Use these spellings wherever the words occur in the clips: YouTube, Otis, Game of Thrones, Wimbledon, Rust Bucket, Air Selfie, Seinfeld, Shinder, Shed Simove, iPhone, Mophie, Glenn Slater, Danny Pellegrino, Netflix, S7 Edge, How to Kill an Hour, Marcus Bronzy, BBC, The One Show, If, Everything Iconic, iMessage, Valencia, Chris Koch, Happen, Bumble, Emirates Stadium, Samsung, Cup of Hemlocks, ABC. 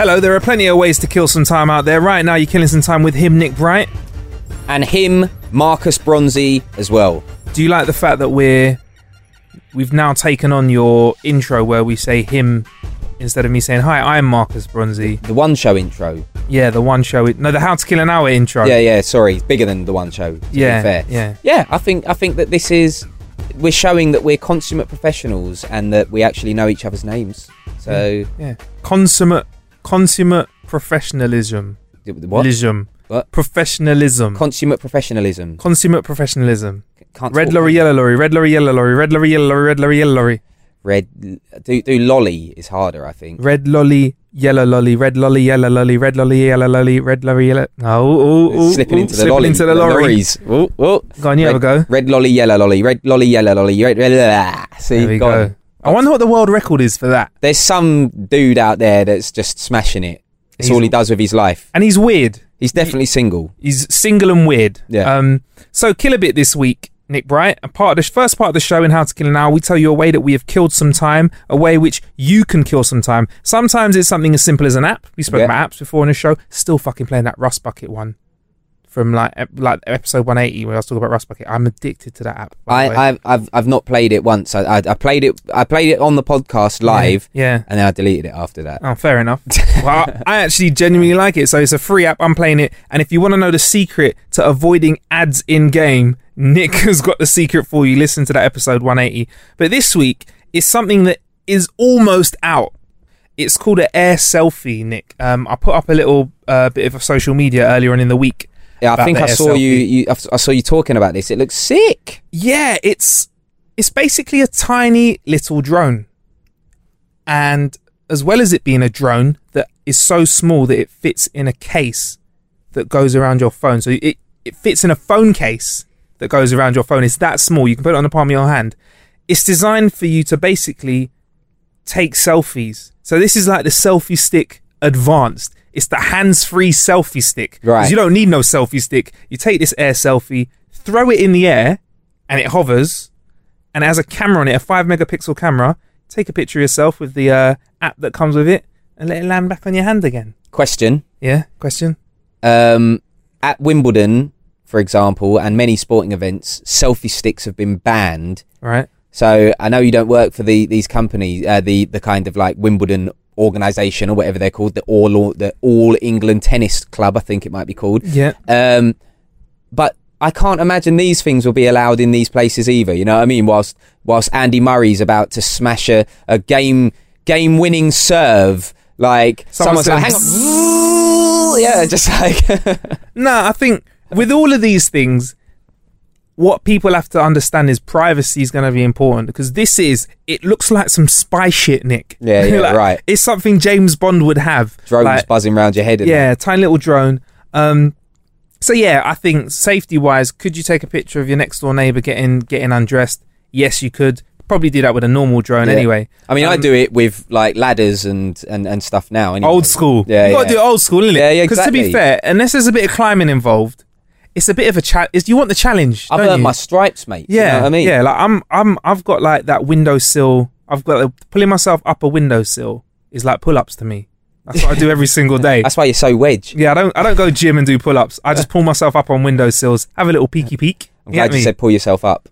Hello, there are plenty of ways to kill some time out there. Right now, you're killing some time with him, Nick Bright. And him, Marcus Bronzy, as well. Do you like the fact that we've now taken on your intro where we say him instead of me saying, hi, I'm Marcus Bronzy? The One Show intro. Yeah, the One Show. No, the How to Kill an Hour intro. Yeah, sorry. It's bigger than the One Show, to be fair. Yeah, I think that this is... We're showing that we're consummate professionals and that we actually know each other's names. So... Yeah. Consummate professionalism. What? What? Professionalism. Consummate professionalism. Red lorry, yellow lorry. Red lorry, yellow lorry. Red lorry, yellow lorry. Red lorry, yellow lorry. Do lolly is harder, I think. Red lolly, yellow lolly. Red lolly, yellow lolly. Red lolly, yellow lolly. Red lorry, yellow. Oh. Slipping into the lorries. Oh. Go on, you have a go. Red lolly, yellow lolly. Red lolly, yellow lolly. See, go. I wonder what the world record is for that. There's some dude out there that's just smashing it. It's all he does with his life. And he's weird. He's definitely single. He's single and weird. Yeah. So kill a bit this week, Nick Bright. A part of the first part of the show in How to Kill an Hour, we tell you a way that we have killed some time, a way which you can kill some time. Sometimes it's something as simple as an app. We spoke about apps before on the show. Still fucking playing that Rust Bucket one from like episode 180 when I was talking about Rust Bucket. I'm addicted to that app. I've not played it once. I played it on the podcast live. Yeah. And then I deleted it after that. Oh, fair enough. Well, I actually genuinely like it. So it's a free app. I'm playing it. And if you want to know the secret to avoiding ads in game, Nick has got the secret for you. Listen to that episode 180. But this week is something that is almost out. It's called an Air Selfie, Nick. I put up a little bit of social media earlier on in the week. Yeah, I think I saw you talking about this. It looks sick. Yeah, it's basically a tiny little drone. And as well as it being a drone that is so small that it fits in a case that goes around your phone. So it fits in a phone case that goes around your phone. It's that small. You can put it on the palm of your hand. It's designed for you to basically take selfies. So this is like the selfie stick advanced. It's the hands-free selfie stick. Right. Because you don't need no selfie stick. You take this Air Selfie, throw it in the air, and it hovers, and it has a camera on it, a 5-megapixel camera. Take a picture of yourself with the app that comes with it, and let it land back on your hand again. Question. Yeah, question. At Wimbledon, for example, and many sporting events, selfie sticks have been banned. Right. So I know you don't work for these companies, the kind of like Wimbledon organisation or whatever they're called, the All England Tennis Club, I think it might be called. Yeah. But I can't imagine these things will be allowed in these places either. You know what I mean? Whilst Andy Murray's about to smash a game winning serve, like someone's like, hang on, yeah, just like. No, I think with all of these things, what people have to understand is privacy is going to be important, because it looks like some spy shit, Nick. Yeah, like, right. It's something James Bond would have. Drones like, buzzing around your head. Yeah, tiny little drone. So yeah, I think safety-wise, could you take a picture of your next-door neighbour getting undressed? Yes, you could. Probably do that with a normal drone anyway. I mean, I do it with like ladders and stuff now. Anyway. Old school. Yeah, you got to do it old school, innit? Yeah, exactly. Because to be fair, unless there's a bit of climbing involved, it's a bit of a challenge. You want the challenge, don't you? I've earned my stripes, mate. Yeah, you know what I mean? Yeah, like I've got like that windowsill. I've got like, pulling myself up a windowsill is like pull-ups to me. That's what I do every single day. That's why you're so wedge. Yeah, I don't go gym and do pull-ups. I just pull myself up on windowsills, have a little peeky peek. I'm glad you said pull yourself up.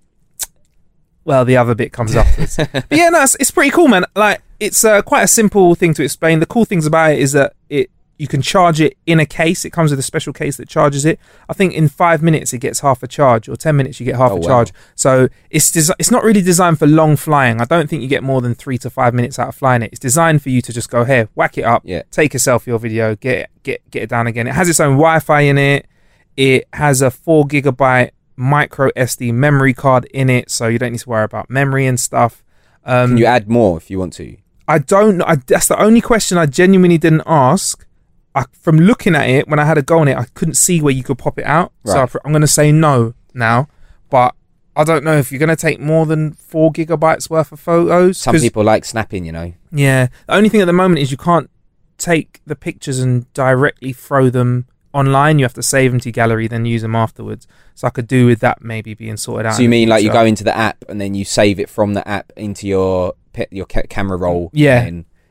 Well, the other bit comes afterwards. But yeah, no, it's pretty cool, man. Like, it's quite a simple thing to explain. The cool things about it is that you can charge it in a case. It comes with a special case that charges it. I think in 5 minutes it gets half a charge, or 10 minutes you get half a charge. So it's not really designed for long flying. I don't think you get more than 3 to 5 minutes out of flying it. It's designed for you to just go here, whack it up, take a selfie or video, get it down again. It has its own Wi-Fi in it. It has a 4 gigabyte micro SD memory card in it, so you don't need to worry about memory and stuff. Can you add more if you want to? I don't know. That's the only question I genuinely didn't ask. From looking at it, when I had a go on it, I couldn't see where you could pop it out. Right. So I'm going to say no now. But I don't know if you're going to take more than 4 gigabytes worth of photos. Some people like snapping, you know. Yeah. The only thing at the moment is you can't take the pictures and directly throw them online. You have to save them to your gallery, then use them afterwards. So I could do with that maybe being sorted out. So you mean like you go into the app and then you save it from the app into your camera roll? Yeah.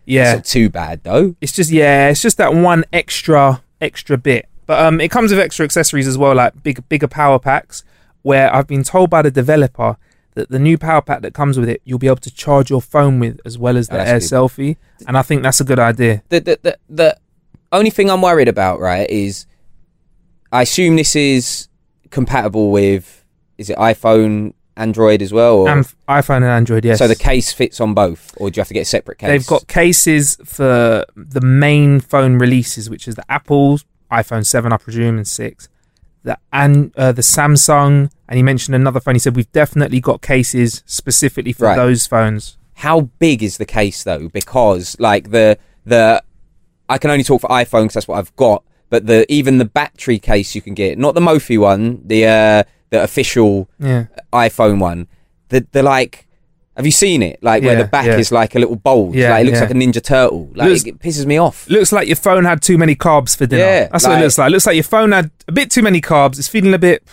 Yeah, it's not too bad though. It's just that one extra bit. But it comes with extra accessories as well, like bigger power packs. Where I've been told by the developer that the new power pack that comes with it, you'll be able to charge your phone with, as well as the Air Selfie. And I think that's a good idea. The only thing I'm worried about, right, is I assume this is compatible with, is it iPhone? Android as well, or? iPhone and Android, yes. So the case fits on both, or do you have to get a separate case? They've got cases for the main phone releases, which is the Apple's iPhone 7, I presume, and 6, the Samsung, and he mentioned another phone. He said we've definitely got cases specifically for those phones. How big is the case though? Because like the I can only talk for iPhone because that's what I've got, but even the battery case you can get, not the Mophie one, the official iPhone one, the like, have you seen it? Like where the back is like a little bulge, like it looks like a Ninja Turtle. Like it pisses me off. Looks like your phone had too many carbs for dinner. Yeah, that's what it looks like. It looks like your phone had a bit too many carbs. It's feeling a bit.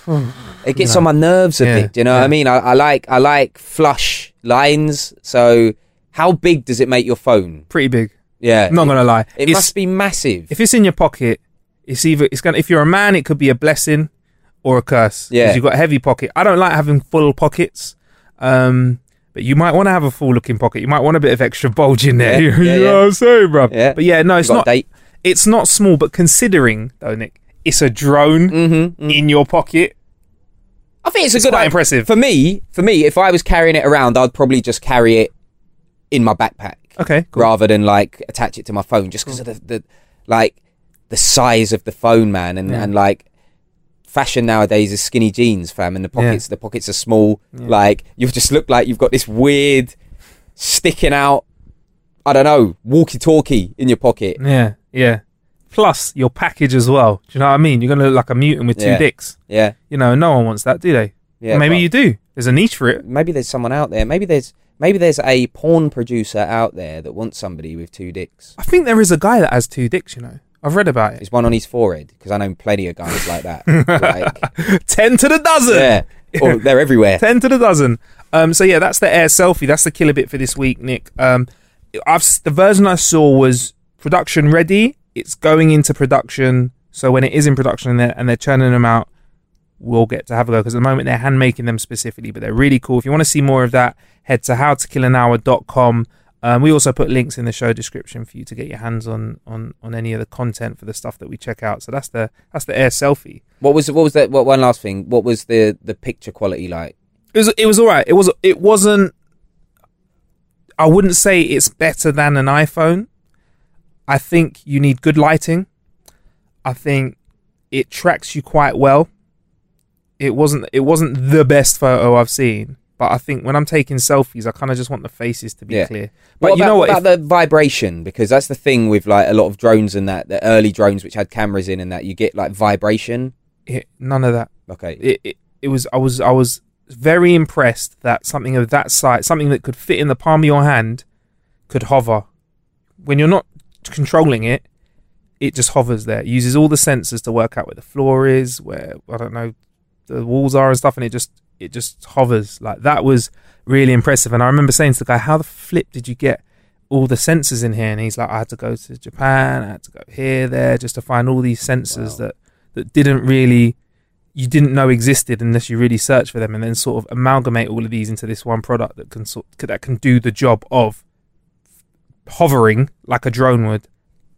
It gets on my nerves a bit. You know what I mean? I like flush lines. So how big does it make your phone? Pretty big. Yeah, I'm not gonna lie. It must be massive. If it's in your pocket, if you're a man, it could be a blessing. Or a curse. Yeah. Because you've got a heavy pocket. I don't like having full pockets. But you might want to have a full looking pocket. You might want a bit of extra bulge in there. Yeah, you know what I'm saying, bro? Yeah. But yeah, no, it's not small. But considering, though, Nick, it's a drone in your pocket. I think it's a good idea. Impressive. For me, if I was carrying it around, I'd probably just carry it in my backpack. Okay, cool. Rather than like attach it to my phone, just because of the size of the phone, man. And like, fashion nowadays is skinny jeans, fam, and the pockets are small. Yeah. Like, you just look like you've got this weird sticking out, I don't know, walkie-talkie in your pocket. Yeah, yeah. Plus your package as well. Do you know what I mean? You're gonna look like a mutant with two dicks. Yeah. You know, no one wants that, do they? Yeah. Well, maybe you do. There's a niche for it. Maybe there's someone out there. Maybe there's a porn producer out there that wants somebody with two dicks. I think there is a guy that has two dicks. You know. I've read about it. There's one on his forehead, because I know plenty of guys like that. Like, 10 to the dozen. Yeah, or they're everywhere. 10 to the dozen. So yeah, that's the Air Selfie. That's the killer bit for this week, Nick. The version I saw was production ready. It's going into production. So when it is in production and they're churning them out, we'll get to have a go. Because at the moment they're hand making them specifically, but they're really cool. If you want to see more of that, head to howtokillanhour.com. We also put links in the show description for you to get your hands on any of the content for the stuff that we check out. So that's the Air Selfie. What was one last thing? What was the picture quality like? It was all right. It wasn't. I wouldn't say it's better than an iPhone. I think you need good lighting. I think it tracks you quite well. It wasn't the best photo I've seen. But I think when I'm taking selfies, I kind of just want the faces to be clear. But you know what? About the vibration, because that's the thing with like a lot of drones and that, the early drones which had cameras in and that, you get like vibration. None of that. Okay. I was very impressed that something of that size, something that could fit in the palm of your hand, could hover. When you're not controlling it, it just hovers there. It uses all the sensors to work out where the floor is, where, I don't know, the walls are and stuff, and it just hovers. Like, that was really impressive. And I remember saying to the guy, how the flip did you get all the sensors in here? And he's like, I had to go to Japan, I had to go here, there, just to find all these sensors that didn't really you didn't know existed unless you really search for them, and then sort of amalgamate all of these into this one product that can sort, that can do the job of hovering like a drone would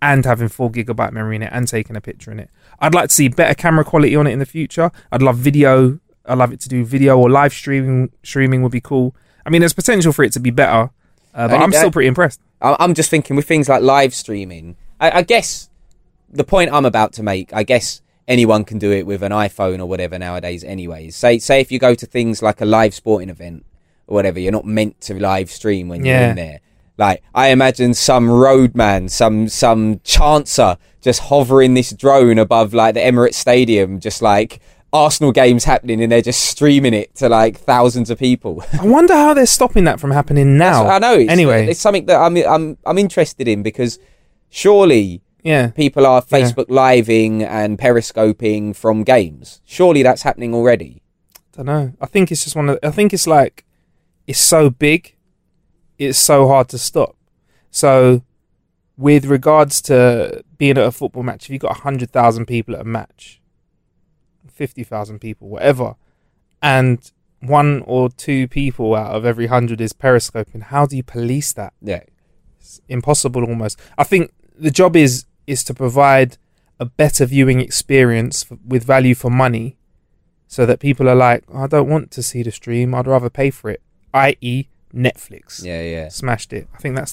and having 4 gigabyte memory in it and taking a picture in it. I'd like to see better camera quality on it in the future. I'd love video. I'd love it to do video or live streaming. Streaming would be cool. I mean, there's potential for it to be better, but I'm still pretty impressed. I'm just thinking with things like live streaming, I guess the point I'm about to make, I guess anyone can do it with an iPhone or whatever nowadays anyways. Say if you go to things like a live sporting event or whatever, you're not meant to live stream when you're in there. Like, I imagine some roadman, some chancer just hovering this drone above like the Emirates Stadium, just like Arsenal games happening, and they're just streaming it to like thousands of people. I wonder how they're stopping that from happening now. That's, I know. It's something that I'm interested in, because surely people are Facebook living and periscoping from games. Surely that's happening already. I don't know. I think it's just I think it's like, it's so big, it's so hard to stop. So with regards to being at a football match, if you've got 100,000 people at a match, 50,000 people, whatever, and 1 or 2 people out of every 100 is periscoping, how do you police that? Yeah, it's impossible almost. I think the job is to provide a better viewing experience with value for money, so that people are like, oh, I don't want to see the stream, I'd rather pay for it, i.e. Netflix. Yeah. Smashed it. I think that's...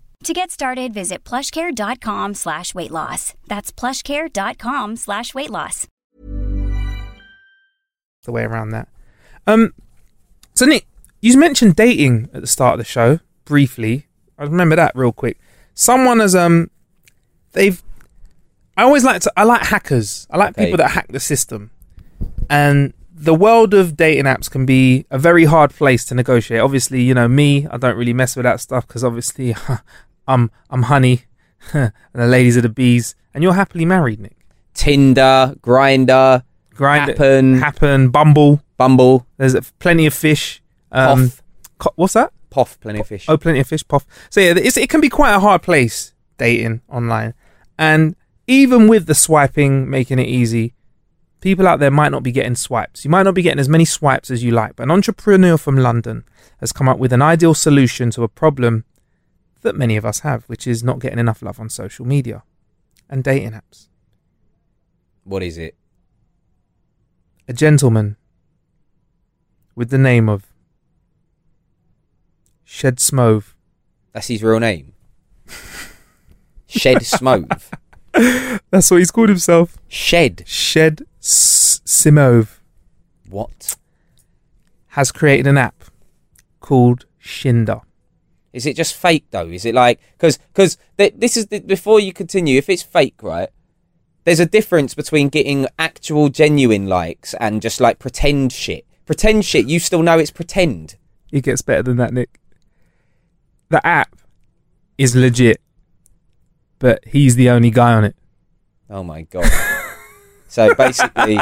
To get started, visit plushcare.com/weight-loss. That's plushcare.com/weight-loss. The way around that. So, Nick, you mentioned dating at the start of the show, briefly. I remember that real quick. Someone has, I like hackers. I like people that hack the system. And the world of dating apps can be a very hard place to negotiate. Obviously, you know me, I don't really mess with that stuff, because obviously I'm honey and the ladies are the bees. And you're happily married, Nick. Tinder, Grindr, Happen, Bumble. There's plenty of fish. Poff. What's that? Poff, plenty of fish. Oh, plenty of fish, Poff. So yeah, it can be quite a hard place, dating online. And even with the swiping making it easy, people out there might not be getting swipes. You might not be getting as many swipes as you like, but an entrepreneur from London has come up with an ideal solution to a problem that many of us have, which is not getting enough love on social media and dating apps. What is it? A gentleman with the name of Shed Simove. That's his real name? Shed Simove. That's what he's called himself. Shed Simove. What? Has created an app called Shinder. Is it just fake though? Is it like... Because this is... Before you continue, if it's fake, right? There's a difference between getting actual genuine likes and just like pretend shit. Pretend shit, you still know it's pretend. It gets better than that, Nick. The app is legit, but he's the only guy on it. Oh my God. So basically,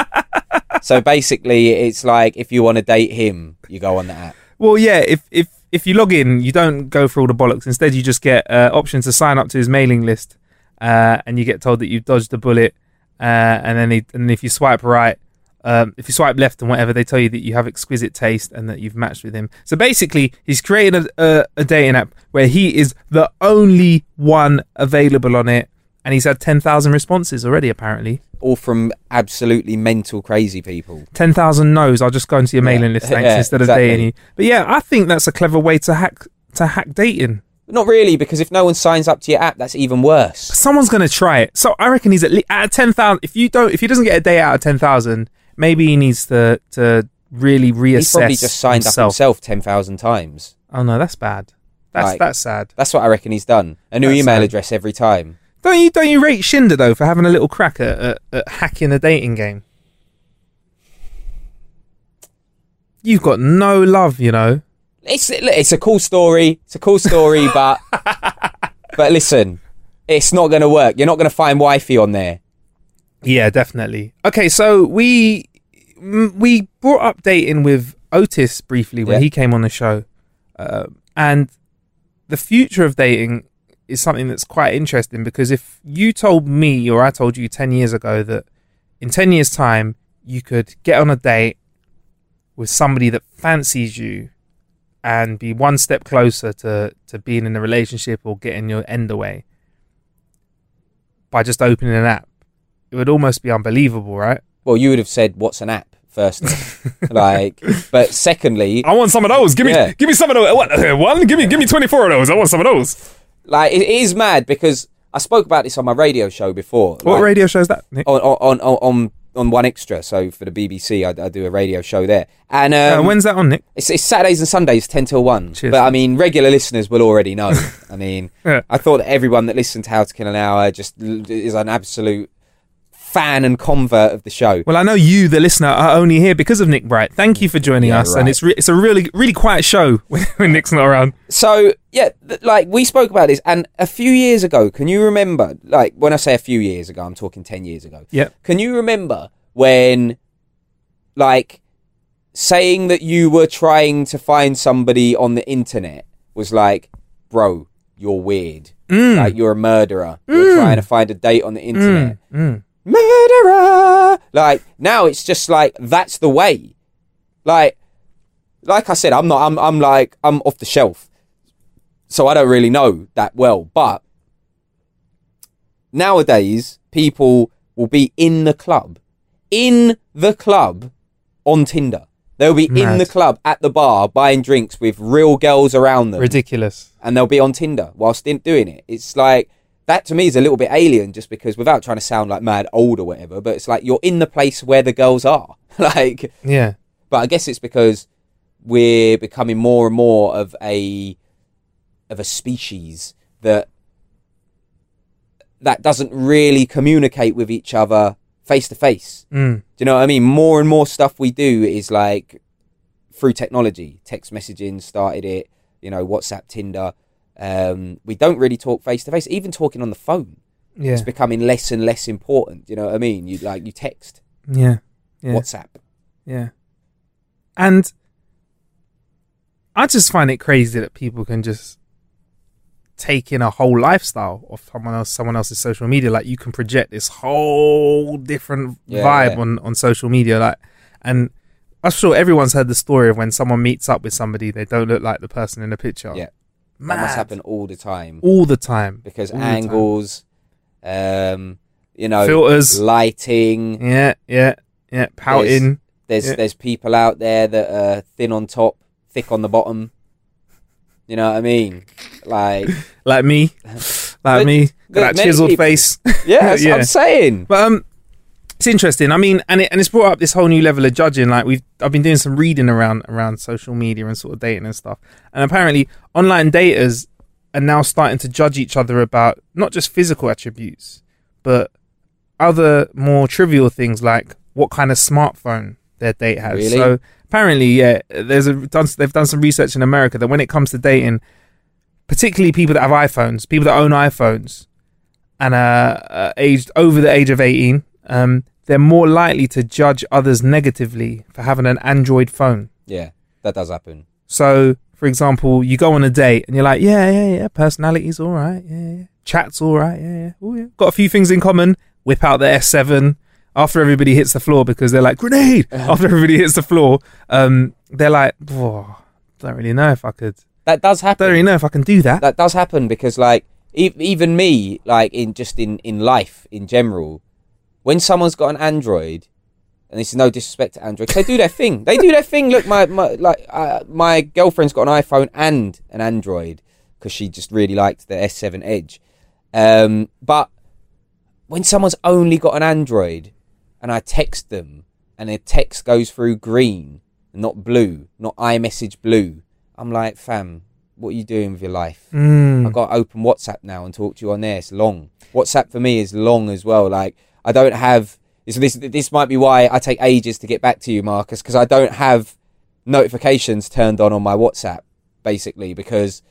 So basically, it's like if you want to date him, you go on the app. Well, yeah, if you log in, you don't go for all the bollocks. Instead, you just get option to sign up to his mailing list, and you get told that you've dodged a bullet. And if you swipe right, if you swipe left and whatever, they tell you that you have exquisite taste and that you've matched with him. So basically, he's created a dating app where he is the only one available on it. And he's had 10,000 responses already, apparently. All from absolutely mental crazy people. 10,000 no's. I'll just go into your mailing list, thanks, instead of dating you. But yeah, I think that's a clever way to hack dating. Not really, because if no one signs up to your app, that's even worse. Someone's going to try it. So I reckon he's at least out of 10,000. If he doesn't get a day out of 10,000, maybe he needs to really reassess. He's probably just signed up himself 10,000 times. Oh no, that's bad. That's sad. That's what I reckon he's done. A new email address every time. Don't you rate Shinder, though, for having a little crack at hacking a dating game? You've got no love, you know. It's a cool story. It's a cool story, but listen, it's not going to work. You're not going to find wifey on there. Yeah, definitely. Okay, so we brought up dating with Otis briefly when he came on the show, and the future of dating is something that's quite interesting, because if you told me or I told you 10 years ago that in 10 years time you could get on a date with somebody that fancies you and be one step closer to being in a relationship or getting your end away by just opening an app, it would almost be unbelievable, right? Well, you would have said, what's an app? Firstly, but secondly, I want some of those. Give me some of those. One, give me 24 of those. I want some of those. Like, it is mad, because I spoke about this on my radio show before. What radio show is that, Nick? On One Extra. So for the BBC, I do a radio show there. And when's that on, Nick? It's Saturdays and Sundays, 10 till 1. Cheers. But I mean, regular listeners will already know. I mean, I thought that everyone that listened to How to Kill an Hour just is an absolute fan and convert of the show. Well, I know you, the listener, are only here because of Nick Bright. Thank you for joining us. Right. And it's a really, really quiet show when Nick's not around. So yeah, like, we spoke about this, and a few years ago, can you remember, like, when I say a few years ago, I'm talking 10 years ago. Yeah. Can you remember when, like, saying that you were trying to find somebody on the internet was like, bro, you're weird. Like, you're a murderer. You're trying to find a date on the internet. Murderer. Like, now it's just like, that's the way. Like I said, I'm off the shelf, so I don't really know that well, but nowadays people will be in the club on Tinder. They'll be mad. In the club at the bar buying drinks with real girls around them. Ridiculous. And they'll be on Tinder whilst doing it. It's like, that to me is a little bit alien, just because, without trying to sound like mad old or whatever, but it's like, you're in the place where the girls are. Like, yeah. But I guess it's because we're becoming more and more of a species that doesn't really communicate with each other face to face. Do you know what I mean? More and more stuff we do is like through technology. Text messaging started it, you know, WhatsApp, Tinder. We don't really talk face to face. Even talking on the phone, it's becoming less and less important. You know what I mean? You text, WhatsApp, and I just find it crazy that people can just take in a whole lifestyle of someone else's social media. Like, you can project this whole different vibe on social media. Like, and I'm sure everyone's heard the story of when someone meets up with somebody, they don't look like the person in the picture. Yeah. Mad. That must happen all the time, because all angles, you know, filters, lighting, pouting. There's people out there that are thin on top, thick on the bottom. You know what I mean? Like, like me, got that chiseled face. Yeah, that's what I'm saying. But it's interesting. I mean, and it's brought up this whole new level of judging. Like, I've been doing some reading around social media and sort of dating and stuff. And apparently online daters are now starting to judge each other about not just physical attributes, but other more trivial things, like what kind of smartphone their date has. Really? So apparently, they've done some research in America that when it comes to dating, particularly people that have iPhones, people that own iPhones and are aged over the age of 18, they're more likely to judge others negatively for having an Android phone. Yeah, that does happen. So, for example, you go on a date and you're like, yeah, personality's all right, yeah, chat's all right, yeah. Ooh, yeah, got a few things in common, whip out the S7 after everybody hits the floor because they're like, grenade! After everybody hits the floor, they're like, whoa, don't really know if I could. That does happen. Don't really know if I can do that. That does happen because, like, even me, like, in life in general, when someone's got an Android, and this is no disrespect to Android, because they do their thing. They do their thing. Look, my girlfriend's got an iPhone and an Android because she just really liked the S7 Edge. But when someone's only got an Android, and I text them, and their text goes through green, not blue, not iMessage blue, I'm like, fam, what are you doing with your life? I've got to open WhatsApp now and talk to you on there. It's long. WhatsApp for me is long as well. Like, I don't have... This might be why I take ages to get back to you, Marcus, because I don't have notifications turned on my WhatsApp, basically, because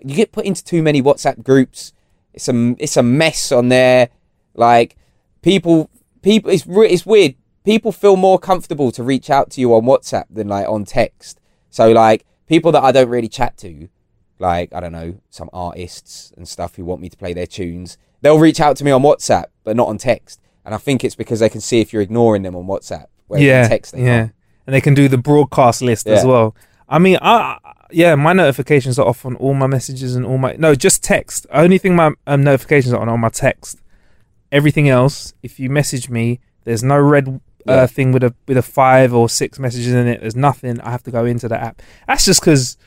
you get put into too many WhatsApp groups. It's a mess on there. Like, people it's weird. People feel more comfortable to reach out to you on WhatsApp than, like, on text. So, like, people that I don't really chat to, like, I don't know, some artists and stuff who want me to play their tunes, they'll reach out to me on WhatsApp, but not on text. And I think it's because they can see if you're ignoring them on WhatsApp. Where they text. And they can do the broadcast list as well. I mean, my notifications are off on all my messages and all my... No, just text. Only thing my notifications are on my text. Everything else, if you message me, there's no red... thing with a 5 or 6 messages in it. There's nothing. I have to go into the app. That's just because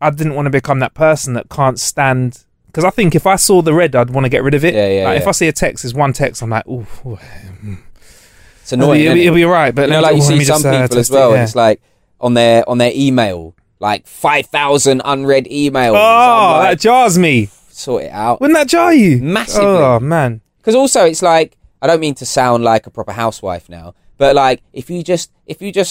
I didn't want to become that person that can't stand. Because I think if I saw the red, I'd want to get rid of it. If I see a text, there's one text, I'm like, ooh, it's annoying. It'll be all right. But you know, like you see some people as well. And it's like on their email, like 5,000 unread emails. Oh, like, that jars me. Sort it out. Wouldn't that jar you massively? Oh man. Because also it's like, I don't mean to sound like a proper housewife now, but like if you just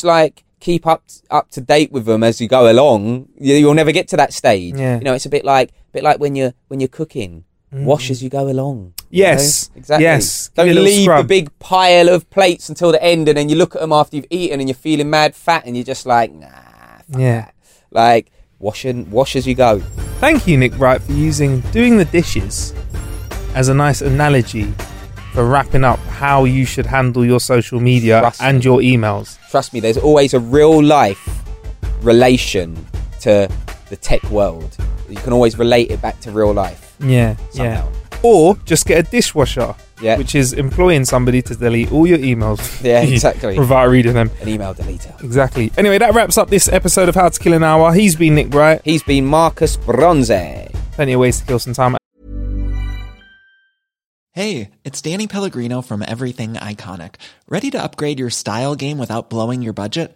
like keep up to date with them as you go along, you'll never get to that stage. Yeah. You know, it's a bit like when you're cooking, wash as you go along. Yes, you know? Exactly. Yes. Don't leave the big pile of plates until the end, and then you look at them after you've eaten, and you're feeling mad fat, and you're just like, nah. Fuck that. Like wash as you go. Thank you, Nick Bright, for using doing the dishes as a nice analogy for wrapping up how you should handle your social media and your emails. Trust me, there's always a real life relation to the tech world. You can always relate it back to real life. Yeah, somehow. Yeah. Or just get a dishwasher, which is employing somebody to delete all your emails. Yeah, exactly. Without reading them. An email deleter. Exactly. Anyway, that wraps up this episode of How to Kill an Hour. He's been Nick Bright. He's been Marcus Bronzy. Plenty of ways to kill some time. Hey, it's Danny Pellegrino from Everything Iconic. Ready to upgrade your style game without blowing your budget?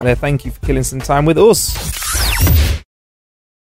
Thank you for killing some time with us.